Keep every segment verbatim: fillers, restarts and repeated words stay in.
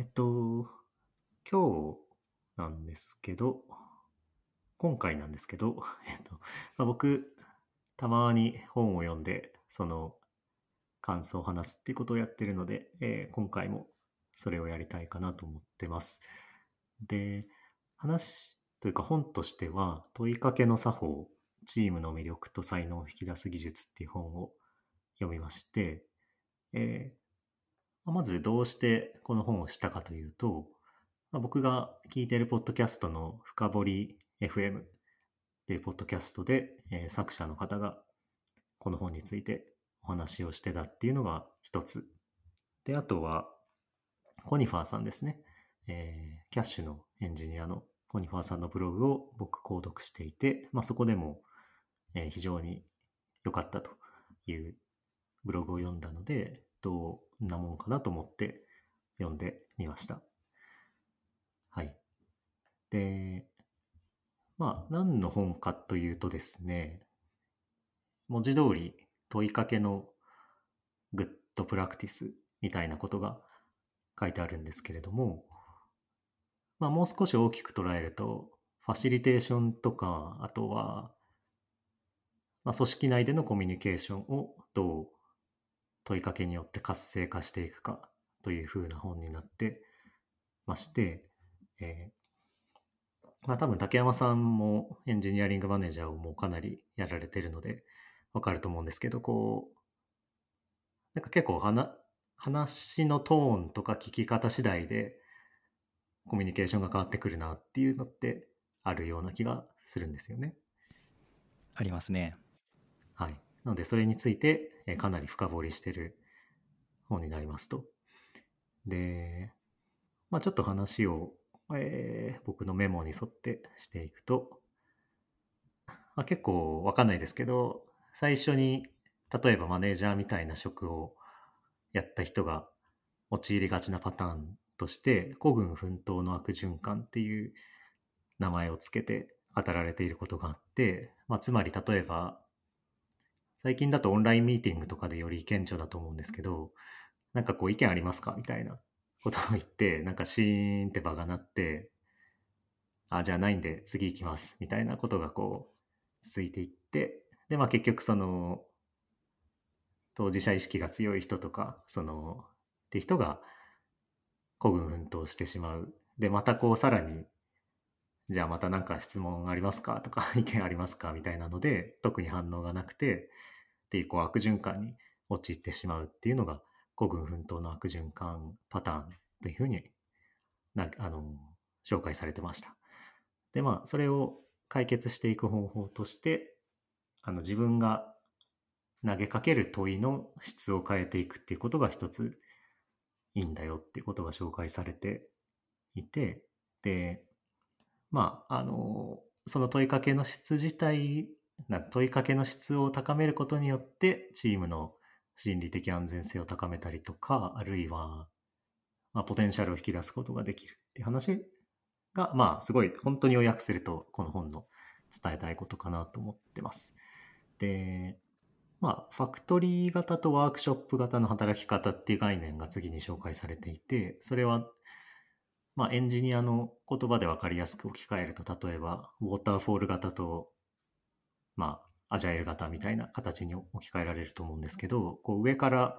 えっと、今日なんですけど、今回なんですけど、えっとまあ、僕、たまに本を読んで、その感想を話すっていうことをやってるので、えー、今回もそれをやりたいかなと思ってます。で、話というか本としては、問いかけの作法、チームの魅力と才能を引き出す技術っていう本を読みまして、えー、まずどうしてこの本をしたかというと、まあ、僕が聞いているポッドキャストの深掘り エフエム っていうポッドキャストで、えー、作者の方がこの本についてお話をしてたっていうのが一つ。で、あとはコニファーさんですね、えー、キャッシュのエンジニアのコニファーさんのブログを僕購読していて、まあ、そこでも非常に良かったというブログを読んだので、どんなもんかなと思って読んでみました。はい。で、まあ何の本かというとですね、文字通り問いかけのグッドプラクティスみたいなことが書いてあるんですけれども、まあもう少し大きく捉えると、ファシリテーションとか、あとはまあ、組織内でのコミュニケーションをどう問いかけによって活性化していくかというふうな本になってまして、えー、まあ多分竹山さんもエンジニアリングマネージャーをもうかなりやられてるのでわかると思うんですけど、こうなんか結構話、話のトーンとか聞き方次第でコミュニケーションが変わってくるなっていうのってあるような気がするんですよね。ありますね。はい、なのでそれについてえかなり深掘りしてる本になりますと。で、まあ、ちょっと話を、えー、僕のメモに沿ってしていくと、まあ、結構わかんないですけど、最初に例えばマネージャーみたいな職をやった人が陥りがちなパターンとして、孤軍奮闘の悪循環っていう名前をつけて語られていることがあって、まあ、つまり例えば最近だとオンラインミーティングとかでより顕著だと思うんですけど、なんかこう意見ありますかみたいなことを言って、なんかシーンって場が鳴って、あ、じゃあないんで次行きますみたいなことがこう続いていって、でまあ結局その当事者意識が強い人とかそのって人が孤軍奮闘してしまう。でまたこうさらに、じゃあまたなんか質問ありますかとか意見ありますかみたいなので特に反応がなくてっていう、こう悪循環に陥ってしまうっていうのが孤軍奮闘の悪循環パターンというふうになあの紹介されてました。でまあそれを解決していく方法として、あの自分が投げかける問いの質を変えていくっていうことが一ついいんだよっていうことが紹介されていて、でまあ、あのその問いかけの質自体な問いかけの質を高めることによってチームの心理的安全性を高めたりとか、あるいは、まあ、ポテンシャルを引き出すことができるっていう話が、まあすごい本当に要約するとこの本の伝えたいことかなと思ってます。で、まあ、ファクトリー型とワークショップ型の働き方っていう概念が次に紹介されていて、それはまあ、エンジニアの言葉で分かりやすく置き換えると、例えばウォーターフォール型と、まあ、アジャイル型みたいな形に置き換えられると思うんですけど、こう上から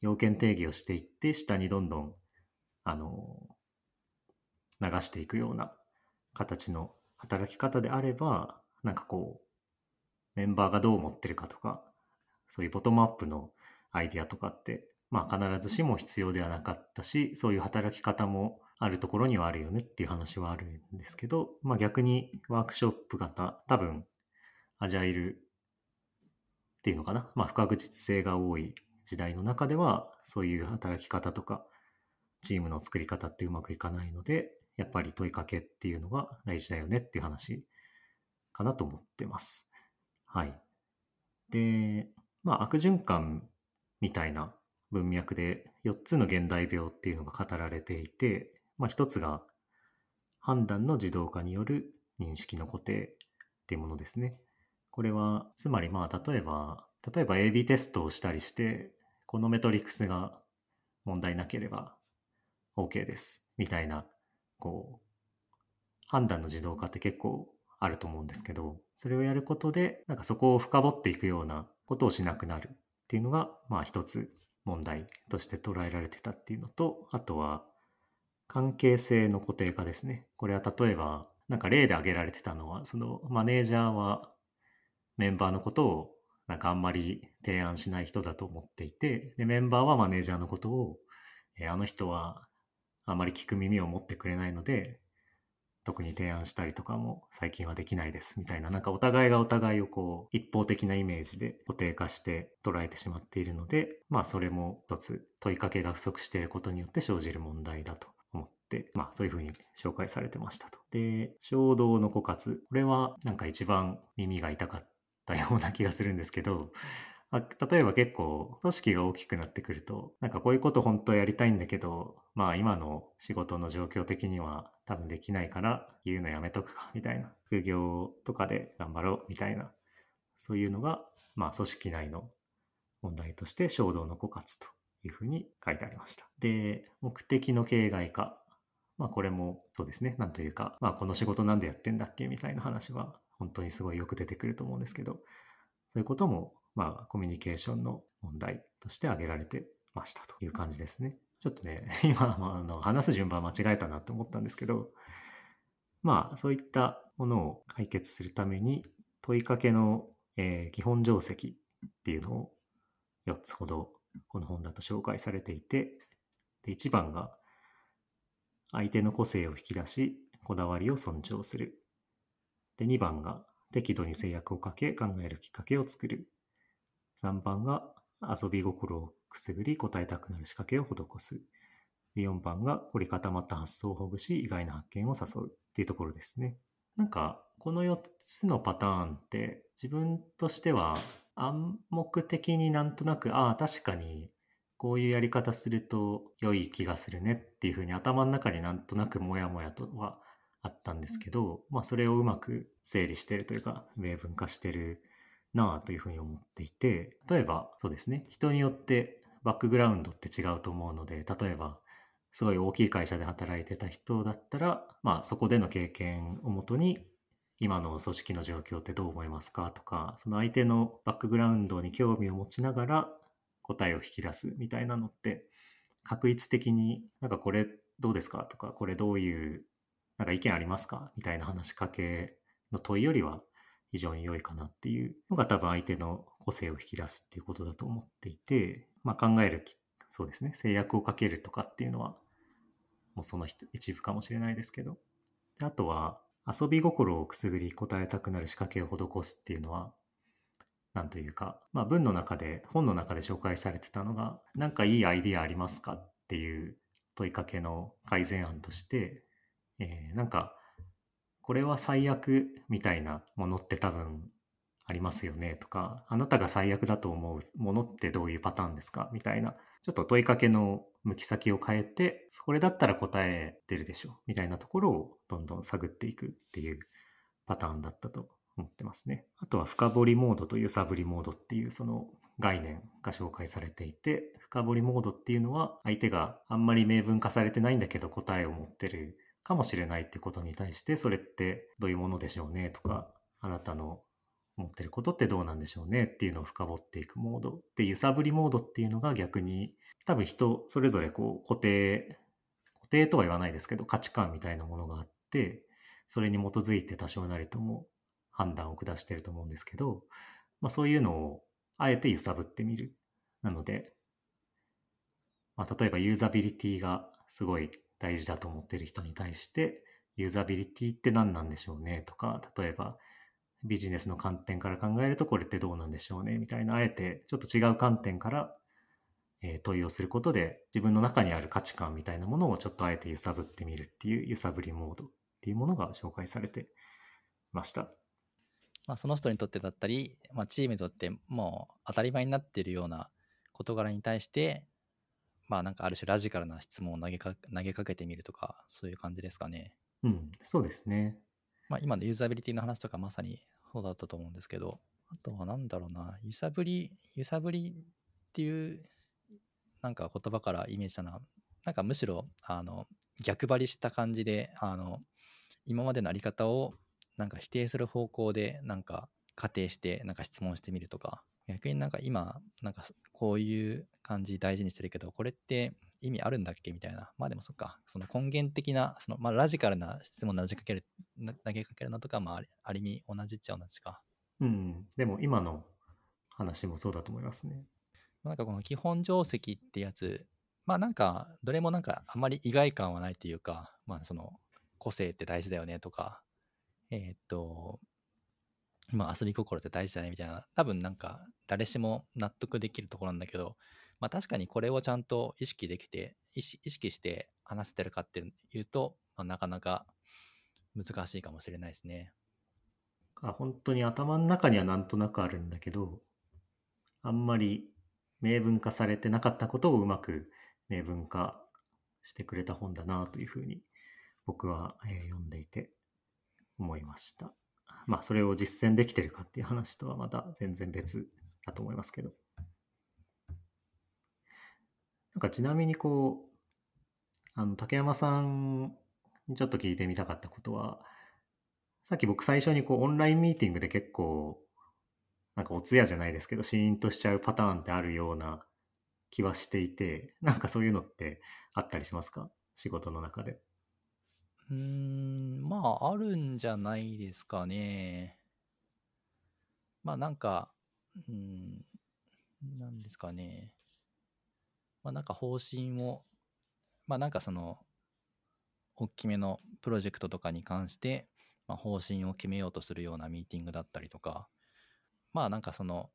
要件定義をしていって下にどんどんあの流していくような形の働き方であれば、なんかこうメンバーがどう思ってるかとか、そういうボトムアップのアイディアとかって、まあ、必ずしも必要ではなかったし、そういう働き方もあるところにはあるよねっていう話はあるんですけど、まあ、逆にワークショップ型、多分アジャイルっていうのかな、まあ、不確実性が多い時代の中ではそういう働き方とかチームの作り方ってうまくいかないので、やっぱり問いかけっていうのが大事だよねっていう話かなと思ってます。はい。で、まあ悪循環みたいな文脈でよっつの現代病っていうのが語られていて、まあ、一つが判断の自動化による認識の固定っていうものですね。これはつまりまあ例えば例えば エービー テストをしたりして、このメトリクスが問題なければ OK ですみたいなこう判断の自動化って結構あると思うんですけど、それをやることでなんかそこを深掘っていくようなことをしなくなるっていうのがまあ一つ問題として捉えられてたっていうのと、あとは関係性の固定化ですね。これは例えばなんか例で挙げられてたのは、そのマネージャーはメンバーのことをなんかあんまり提案しない人だと思っていて、でメンバーはマネージャーのことを、えー、あの人はあんまり聞く耳を持ってくれないので特に提案したりとかも最近はできないですみたいな、なんかお互いがお互いをこう一方的なイメージで固定化して捉えてしまっているので、まあそれも一つ問いかけが不足していることによって生じる問題だと思って、まあそういうふうに紹介されてましたと。で、衝動の枯渇、これはなんか一番耳が痛かったような気がするんですけど、例えば結構組織が大きくなってくると、なんかこういうこと本当はやりたいんだけど、まあ今の仕事の状況的には多分できないから言うのやめとくかみたいな、副業とかで頑張ろうみたいな、そういうのがまあ組織内の問題として衝動の枯渇というふうに書いてありました。で、目的の形骸化、まあこれもそうですね、なんというか、まあこの仕事なんでやってんだっけみたいな話は本当にすごいよく出てくると思うんですけど、そういうこともまあ、コミュニケーションの問題として挙げられてましたという感じですね。ちょっとね、今あの話す順番間違えたなと思ったんですけど、まあそういったものを解決するために問いかけの、えー、基本定石っていうのをよっつほどこの本だと紹介されていて、でいちばんが相手の個性を引き出しこだわりを尊重する、でにばんが適度に制約をかけ考えるきっかけを作る、さんばんが遊び心をくすぐり答えたくなる仕掛けを施す、よんばんが凝り固まった発想をほぐし意外な発見を誘うっていうところですね。なんかこのよっつのパターンって自分としては暗黙的になんとなく、ああ確かにこういうやり方すると良い気がするねっていうふうに頭の中になんとなくモヤモヤとはあったんですけど、まあそれをうまく整理してるというか明文化してるなあというふうに思っていて、例えばそうですね、人によってバックグラウンドって違うと思うので、例えばすごい大きい会社で働いてた人だったら、まあそこでの経験をもとに今の組織の状況ってどう思いますかとか、その相手のバックグラウンドに興味を持ちながら答えを引き出すみたいなのって、確率的になんかこれどうですかとか、これどういうなんか意見ありますかみたいな話しかけの問いよりは非常に良いかなっていうのが、多分相手の個性を引き出すっていうことだと思っていて、まあ、考えるそうですね、制約をかけるとかっていうのはもうその一部かもしれないですけど、であとは遊び心をくすぐり答えたくなる仕掛けを施すっていうのは、なんというか、まあ、文の中で本の中で紹介されてたのが、なんかいいアイディアありますかっていう問いかけの改善案として、えー、なんかこれは最悪みたいなものって多分ありますよねとか、あなたが最悪だと思うものってどういうパターンですかみたいな、ちょっと問いかけの向き先を変えて、これだったら答え出るでしょみたいなところをどんどん探っていくっていうパターンだったと思ってますね。あとは深掘りモードと揺さぶりモードっていうその概念が紹介されていて、深掘りモードっていうのは相手があんまり明文化されてないんだけど答えを持ってるかもしれないってことに対して、それってどういうものでしょうねとか、あなたの思ってることってどうなんでしょうねっていうのを深掘っていくモードで、揺さぶりモードっていうのが逆に多分人それぞれこう固定固定とは言わないですけど価値観みたいなものがあって、それに基づいて多少なりとも判断を下していると思うんですけど、まあ、そういうのをあえて揺さぶってみる。なので、まあ、例えばユーザビリティがすごい大事だと思っている人に対して、ユーザビリティって何なんでしょうねとか、例えばビジネスの観点から考えるとこれってどうなんでしょうねみたいな、あえてちょっと違う観点から問いをすることで、自分の中にある価値観みたいなものをちょっとあえて揺さぶってみるっていう揺さぶりモードっていうものが紹介されてました。まあ、その人にとってだったり、まあ、チームにとってもう当たり前になっているような事柄に対して、まあ、なんかある種ラジカルな質問を投げか、投げかけてみるとか、そういう感じですかね。うん、そうですね。まあ、今のユーザビリティの話とかまさにそうだったと思うんですけど、あとはなんだろうな、揺さぶり、揺さぶりっていうなんか言葉からイメージしたのは、なんかむしろあの逆張りした感じで、あの今までのあり方をなんか否定する方向でなんか仮定してなんか質問してみるとか、逆になんか今なんかこういう感じ大事にしてるけどこれって意味あるんだっけみたいな、まあでもそっか、その根源的なその、まあ、ラジカルな質問を投げかけるのとか、まあ、ある意味同じっちゃ同じか。うん、でも今の話もそうだと思いますね。なんかこの基本定石ってやつ、まあなんかどれもなんかあまり意外感はないというか、まあその個性って大事だよねとか、えー、っとまあ遊び心って大事だねみたいな、多分なんか誰しも納得できるところなんだけど、まあ確かにこれをちゃんと意識できて意識して話せてるかっていうと、まあ、なかなか難しいかもしれないですね。あ、本当に頭の中にはなんとなくあるんだけど、あんまり明文化されてなかったことをうまく明文化してくれた本だなというふうに僕は読んでいて思いました。まあそれを実践できてるかっていう話とはまた全然別だと思いますけど。なんかちなみにこう、あの竹山さんにちょっと聞いてみたかったことは、さっき僕最初にこうオンラインミーティングで結構なんかお通夜じゃないですけどシーンとしちゃうパターンってあるような気はしていて、なんかそういうのってあったりしますか、仕事の中で。うーん、まああるんじゃないですかね。まあなんか、うーん、なんですかね、まあなんか方針を、まあなんかその大きめのプロジェクトとかに関して、まあ、方針を決めようとするようなミーティングだったりとか、まあなんかその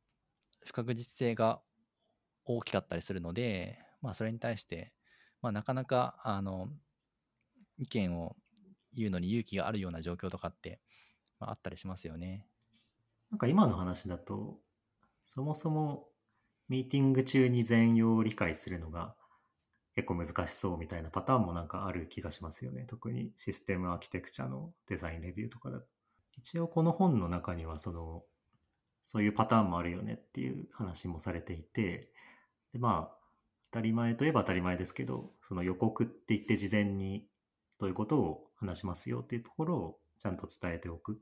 不確実性が大きかったりするので、まあそれに対して、まあなかなかあの意見を言うのに勇気があるような状況とかって、まあ、あったりしますよね。なんか今の話だと、そもそもミーティング中に全容を理解するのが結構難しそうみたいなパターンもなんかある気がしますよね。特にシステムアーキテクチャのデザインレビューとかだと。一応この本の中にはその、そういうパターンもあるよねっていう話もされていて、でまあ当たり前といえば当たり前ですけど、その予告って言って事前にどういうことを話しますよっていうところをちゃんと伝えておくっ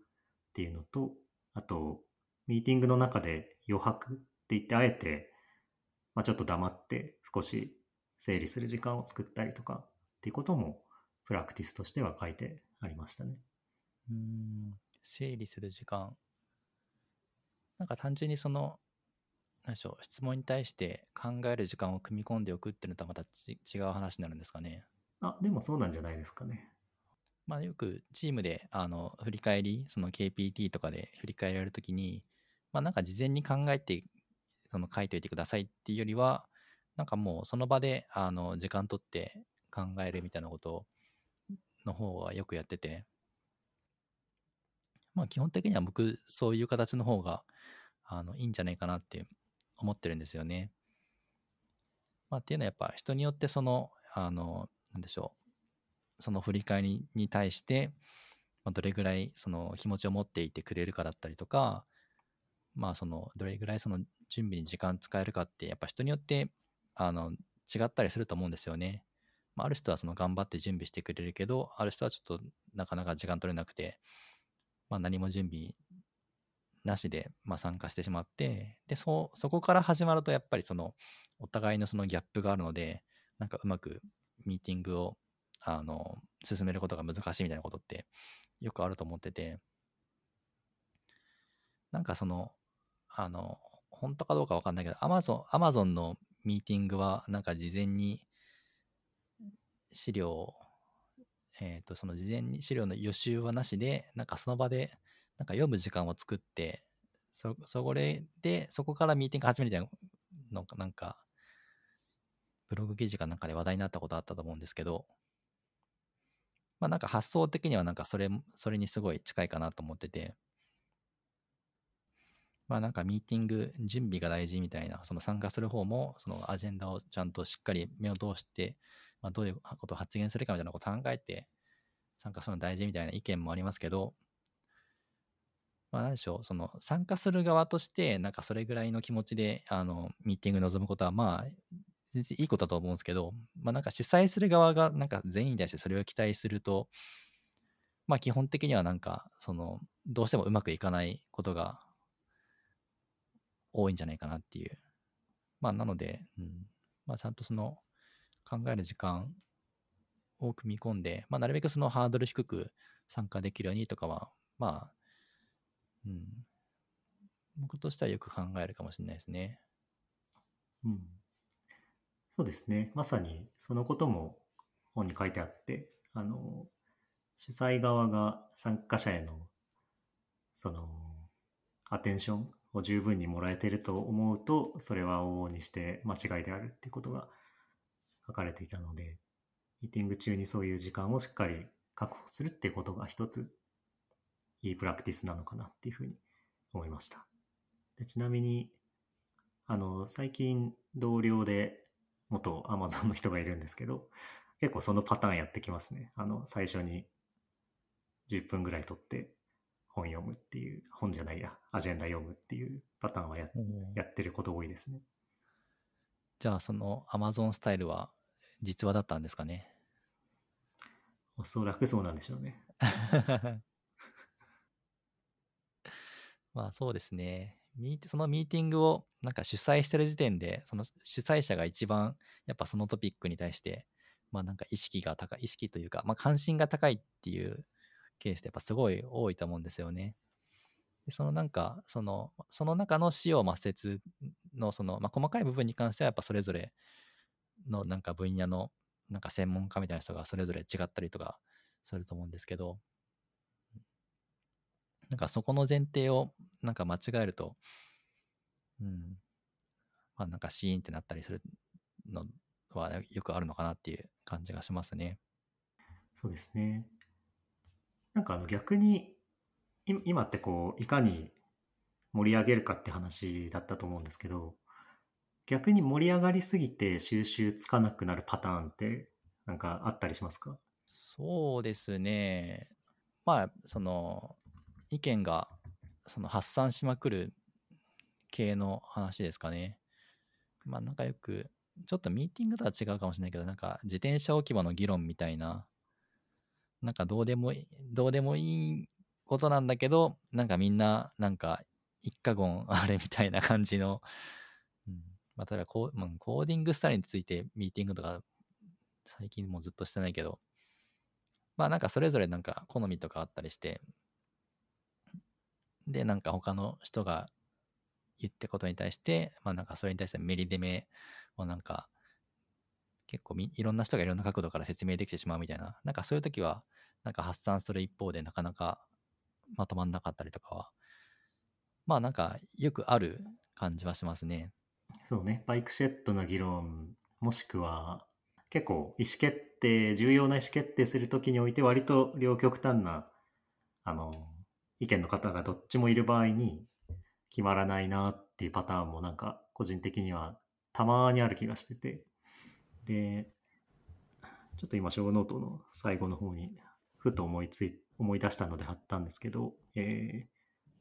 ていうのと、あとミーティングの中で余白って言ってあえて、まあ、ちょっと黙って少し整理する時間を作ったりとかっていうこともプラクティスとしては書いてありましたね。うーん、整理する時間、なんか単純にその何でしょう、質問に対して考える時間を組み込んでおくっていうのとはまたち違う話になるんですかね。あ、でもそうなんじゃないですかね。まあよくチームであの振り返り、その ケーピーティー とかで振り返られるときに、まあなんか事前に考えてその書いておいてくださいっていうよりは、なんかもうその場であの時間取って考えるみたいなことの方がよくやってて、まあ基本的には僕そういう形の方があのいいんじゃないかなって思ってるんですよね。まあっていうのはやっぱ人によってそのあのなんでしょう、その振り返りに対してどれぐらいその気持ちを持っていてくれるかだったりとか、まあそのどれぐらいその準備に時間使えるかってやっぱ人によってあの違ったりすると思うんですよね。まあ、ある人はその頑張って準備してくれるけど、ある人はちょっとなかなか時間取れなくて、まあ、何も準備なしでまあ参加してしまって、で そ, そこから始まるとやっぱりそのお互いのそのギャップがあるので、なんかうまくミーティングをあの進めることが難しいみたいなことってよくあると思ってて、なんかそのあの本当かどうか分かんないけど、アマゾン、アマゾンのミーティングはなんか事前に資料、えっとその事前に資料の予習はなしで、なんかその場でなんか読む時間を作って、そそこでそこからミーティング始めるみたいなのか、なんかブログ記事かなんかで話題になったことあったと思うんですけど、まあなんか発想的にはなんかそれ、それにすごい近いかなと思ってて、まあなんかミーティング準備が大事みたいな、その参加する方もそのアジェンダをちゃんとしっかり目を通して、まあ、どういうことを発言するかみたいなことを考えて参加するの大事みたいな意見もありますけど、まあ何でしょう、その参加する側としてなんかそれぐらいの気持ちであのミーティングに臨むことはまあ全然いいことだと思うんですけど、まあ、なんか主催する側がなんか全員に対してそれを期待すると、まあ、基本的にはなんかそのどうしてもうまくいかないことが多いんじゃないかなっていう。まあ、なので、うんまあ、ちゃんとその考える時間を組み込んで、まあ、なるべくそのハードル低く参加できるようにとかは、まあ、うん、僕としてはよく考えるかもしれないですね。うん、そうですね。まさにそのことも本に書いてあって、あの主催側が参加者へのそのアテンションを十分にもらえていると思うと、それは往々にして間違いであるっていうことが書かれていたので、ミーティング中にそういう時間をしっかり確保するっていうことが一ついいプラクティスなのかなっていうふうに思いました。で、ちなみにあの最近同僚で元 Amazon の人がいるんですけど、結構そのパターンやってきますね。あの最初にじゅっぷんぐらい取って本読むっていう、本じゃないや、アジェンダ読むっていうパターンは や, やってること多いですね。じゃあその Amazon スタイルは実話だったんですかね。おそらくそうなんでしょうね。まあそうですね。そのミーティングをなんか主催してる時点で、その主催者が一番やっぱそのトピックに対して、まあなんか意識が高い、意識というか、まあ関心が高いっていうケースってやっぱすごい多いと思うんですよね。で、そのなんか、その、その中の使用抹殺のその、まあ細かい部分に関してはやっぱそれぞれのなんか分野のなんか専門家みたいな人がそれぞれ違ったりとかすると思うんですけど、なんかそこの前提をなんか間違えると、うん、まあなんかシーンってなったりするのはよくあるのかなっていう感じがしますね。そうですね。なんかあの逆に今ってこういかに盛り上げるかって話だったと思うんですけど、逆に盛り上がりすぎて収拾つかなくなるパターンってなんかあったりしますか？そうですね。まあその意見がその発散しまくる系の話ですかね。まあなんかよくちょっとミーティングとは違うかもしれないけど、なんか自転車置き場の議論みたいな、なんかどうでもいいどうでもいいことなんだけど、なんかみんななんか一過言あれみたいな感じの、うん、まあ例えばコ ー,、まあ、コーディングスタイルについてミーティングとか最近もずっとしてないけど、まあなんかそれぞれなんか好みとかあったりして、でなんか他の人が言ってことに対して、まあ、なんかそれに対してメリデメをなんか結構いろんな人がいろんな角度から説明できてしまうみたいな、なんかそういう時はなんか発散する一方でなかなかまとまんなかったりとかは、まあなんかよくある感じはしますね。そうね。バイクシェットの議論、もしくは結構意思決定、重要な意思決定するときにおいて割と両極端なあの意見の方がどっちもいる場合に決まらないなっていうパターンもなんか個人的にはたまにある気がしてて、でちょっと今ショーノートの最後の方にふと思いつい思い出したので貼ったんですけど、え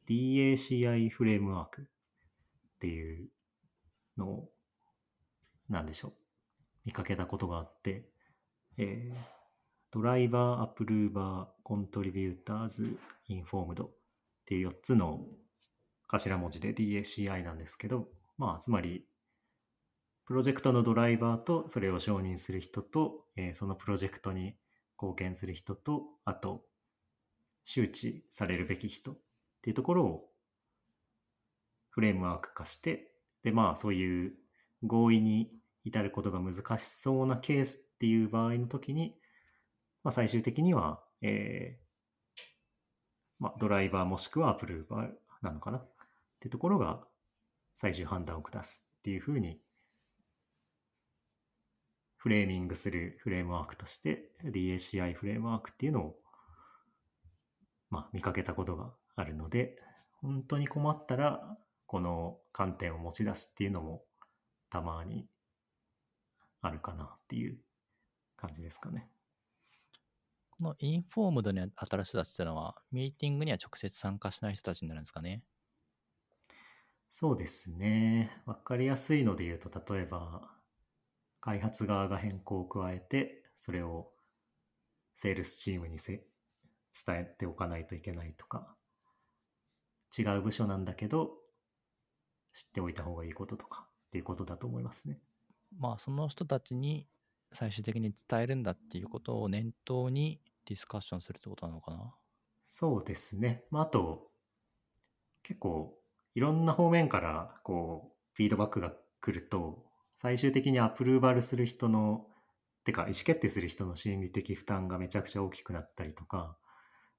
ー、ダキ フレームワークっていうのを何でしょう見かけたことがあって、えードライバー、アプルーバー、コントリビューターズ、インフォームドっていうよっつの頭文字で ダキ なんですけど、まあつまりプロジェクトのドライバーとそれを承認する人と、えー、そのプロジェクトに貢献する人と、あと周知されるべき人っていうところをフレームワーク化して、でまあそういう合意に至ることが難しそうなケースっていう場合の時に、まあ、最終的には、えーまあ、ドライバーもしくはアプルーバーなのかなってところが最終判断を下すっていうふうにフレーミングするフレームワークとして ダキ フレームワークっていうのを、まあ、見かけたことがあるので、本当に困ったらこの観点を持ち出すっていうのもたまにあるかなっていう感じですかね。このインフォームドに当たる人たちというのは、ミーティングには直接参加しない人たちになるんですかね。そうですね。わかりやすいので言うと、例えば開発側が変更を加えて、それをセールスチームにせ伝えておかないといけないとか、違う部署なんだけど知っておいた方がいいこととかっていうことだと思いますね。まあその人たちに最終的に伝えるんだっていうことを念頭にディスカッションするってことなのかな。そうですね、まあ、あと結構いろんな方面からこうフィードバックが来ると、最終的にアプローバルする人のてか意思決定する人の心理的負担がめちゃくちゃ大きくなったりとか、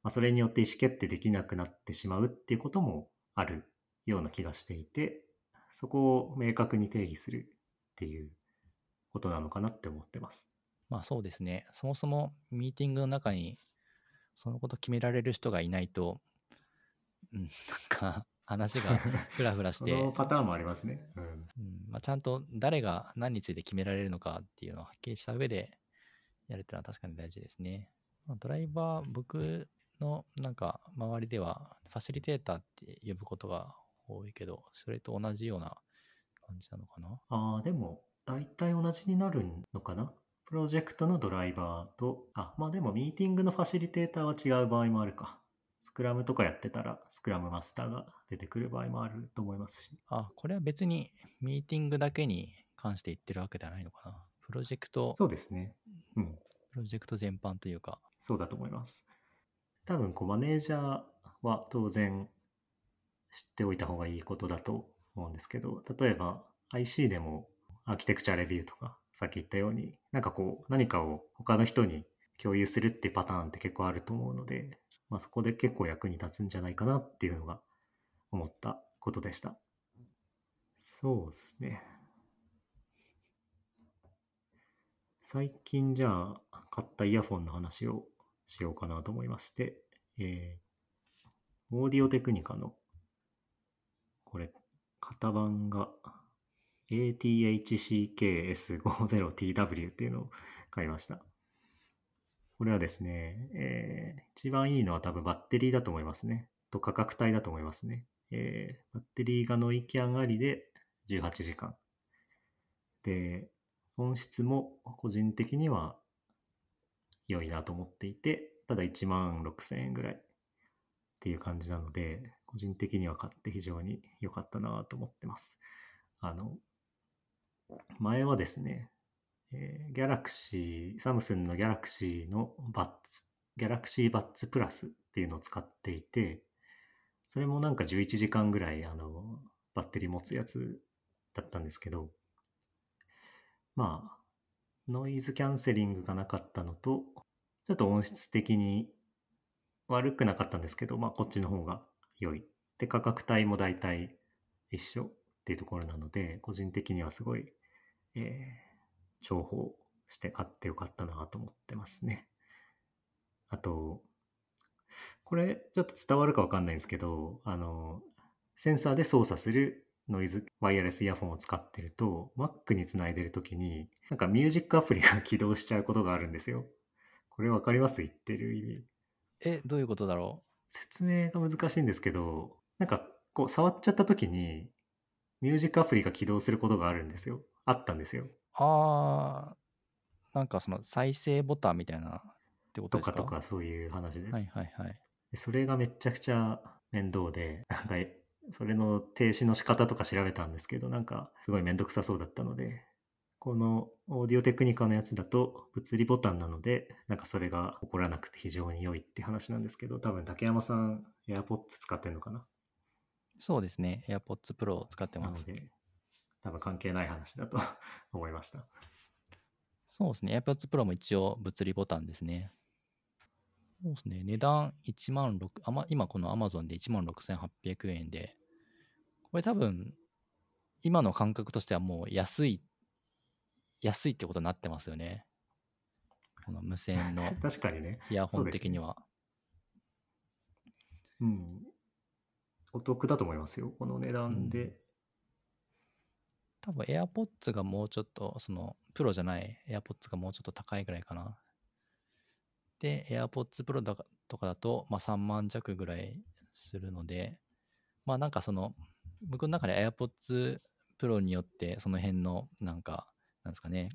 まあ、それによって意思決定できなくなってしまうっていうこともあるような気がしていて、そこを明確に定義するっていうことなのかなって思ってます。まあそうですね。そもそもミーティングの中にそのこと決められる人がいないと、うん、なんか話がフラフラしてそのパターンもありますね、うんうんまあ、ちゃんと誰が何について決められるのかっていうのをはっきりした上でやるっていうのは確かに大事ですね。まあ、ドライバー、僕のなんか周りではファシリテーターって呼ぶことが多いけど、それと同じような感じなのかな。ああ、でも大体同じになるのかな。プロジェクトのドライバーと、あ、まあでもミーティングのファシリテーターは違う場合もあるか。スクラムとかやってたらスクラムマスターが出てくる場合もあると思いますし。あ、これは別にミーティングだけに関して言ってるわけではないのかな。プロジェクト、そうですね。うん。プロジェクト全般というか。そうだと思います。多分こうマネージャーは当然知っておいた方がいいことだと思うんですけど、例えば アイシー でもアーキテクチャレビューとか、さっき言ったようになんかこう何かを他の人に共有するってパターンって結構あると思うので、まあ、そこで結構役に立つんじゃないかなっていうのが思ったことでした。そうですね。最近じゃあ買ったイヤフォンの話をしようかなと思いまして、えー、オーディオテクニカのこれ型番が エーティーエイチシーケーエスごじゅうティーダブリュー っていうのを買いました。これはですね、えー、一番いいのは多分バッテリーだと思いますねと価格帯だと思いますね、えー、バッテリーがノイキャンありでじゅうはちじかんで、音質も個人的には良いなと思っていて、ただいちまんろくせんえんぐらいっていう感じなので、個人的には買って非常に良かったなと思ってます。あの前はですね、えー、ギャラクシーサムスンのギャラクシーのバッツギャラクシーバッツプラスっていうのを使っていて、それもなんかじゅういちじかんぐらいあのバッテリー持つやつだったんですけど、まあノイズキャンセリングがなかったのと、ちょっと音質的に悪くなかったんですけど、まあこっちの方が良い。で、価格帯も大体一緒っていうところなので、個人的にはすごい、えー、重宝して買ってよかったなと思ってますね。あと、これちょっと伝わるかわかんないんですけど、あの、センサーで操作するノイズワイヤレスイヤフォンを使ってると Mac につないでるときになんかミュージックアプリが起動しちゃうことがあるんですよ。これわかります？言ってる意味。え、どういうことだろう？説明が難しいんですけど、なんかこう触っちゃったときにミュージックアプリが起動することがあるんですよ。あったんですよ。あー、なんかその再生ボタンみたいなってことですか？とかとかそういう話です。はいはいはい。それがめちゃくちゃ面倒で、なんかそれの停止の仕方とか調べたんですけど、なんかすごいめんどくさそうだったので、このオーディオテクニカのやつだと物理ボタンなので、なんかそれが起こらなくて非常に良いって話なんですけど、多分竹山さん AirPods 使ってるのかな。そうですね、 AirPods Pro を使ってます。なので多分関係ない話だと思いました。そうですね、 AirPods Pro も一応物理ボタンですね。そうですね、値段いちまんろく、あ、ま、今この Amazon でいちまんろくせんはっぴゃくえんで、これ多分今の感覚としてはもう安い安いってことになってますよね、この無線のイヤホン的には。確かにね、そうですね。うん、お得だと思いますよ、この値段で、うん、多分 AirPods がもうちょっとそのプロじゃない AirPods がもうちょっと高いぐらいかな。で AirPods Pro だとかだと、まあ、さんまんじゃくぐらいするので、まあなんかその僕の中で AirPods Pro によってその辺のなんかなんですかね、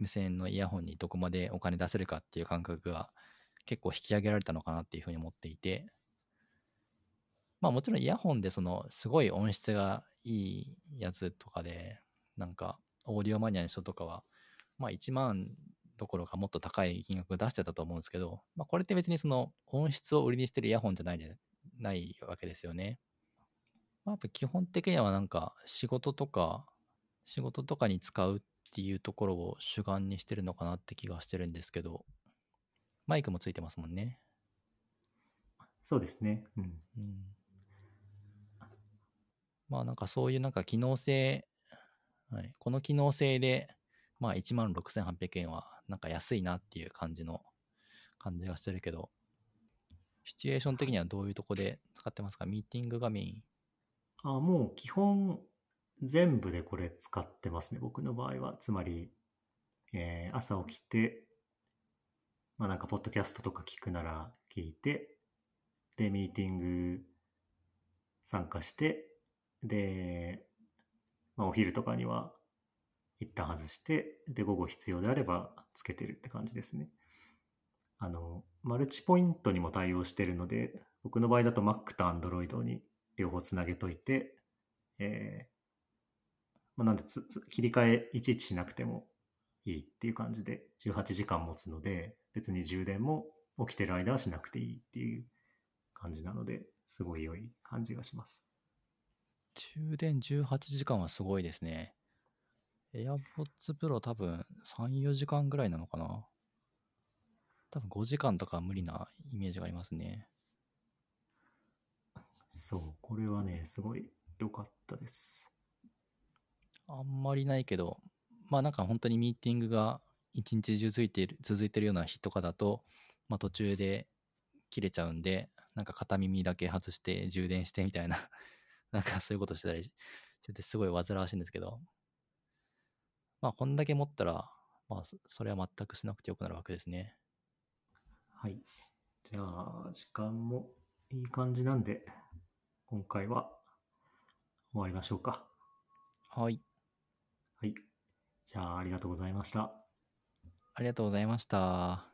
無線のイヤホンにどこまでお金出せるかっていう感覚が結構引き上げられたのかなっていうふうに思っていて、まあもちろんイヤホンでそのすごい音質がいいやつとかでなんかオーディオマニアの人とかはまあいちまんどころかもっと高い金額を出してたと思うんですけど、まあ、これって別にその音質を売りにしてるイヤホンじゃないでないわけですよね。まあ、やっぱ基本的にはなんか仕事とか仕事とかに使うっていうところを主眼にしてるのかなって気がしてるんですけど、マイクもついてますもんね。そうですね。うん。うん、まあなんかそういうなんか機能性、はい、この機能性でまあ いちまんろくせんはっぴゃくえんはなんか安いなっていう感じの感じがしてるけど、シチュエーション的にはどういうとこで使ってますか？ミーティング画面。あ、もう基本全部でこれ使ってますね。僕の場合はつまり、えー、朝起きて、まあなんかポッドキャストとか聞くなら聞いて、でミーティング参加して、で、まあ、お昼とかには一旦外して、で午後必要であればつけてるって感じですね。あのマルチポイントにも対応してるので、僕の場合だと Mac と Android に両方つなげといて、えーまあ、なんでつつ切り替えいちいちしなくてもいいっていう感じでじゅうはちじかん持つので、別に充電も起きてる間はしなくていいっていう感じなので、すごい良い感じがします。充電じゅうはちじかんはすごいですね。AirPods Pro 多分さん、よじかんぐらいなのかな。多分ごじかんとか無理なイメージがありますね。そう、これはね、すごい良かったです。あんまりないけど、まあなんか本当にミーティングが一日中続いている、続いてるような日とかだと、まあ途中で切れちゃうんで、なんか片耳だけ外して充電してみたいな、なんかそういうことしてたりしてて、すごい煩わしいんですけど、まあこんだけ持ったら、まあそれは全くしなくてよくなるわけですね。はい。じゃあ、時間もいい感じなんで、今回は終わりましょうか。はい。はい。じゃあ、ありがとうございました。ありがとうございました。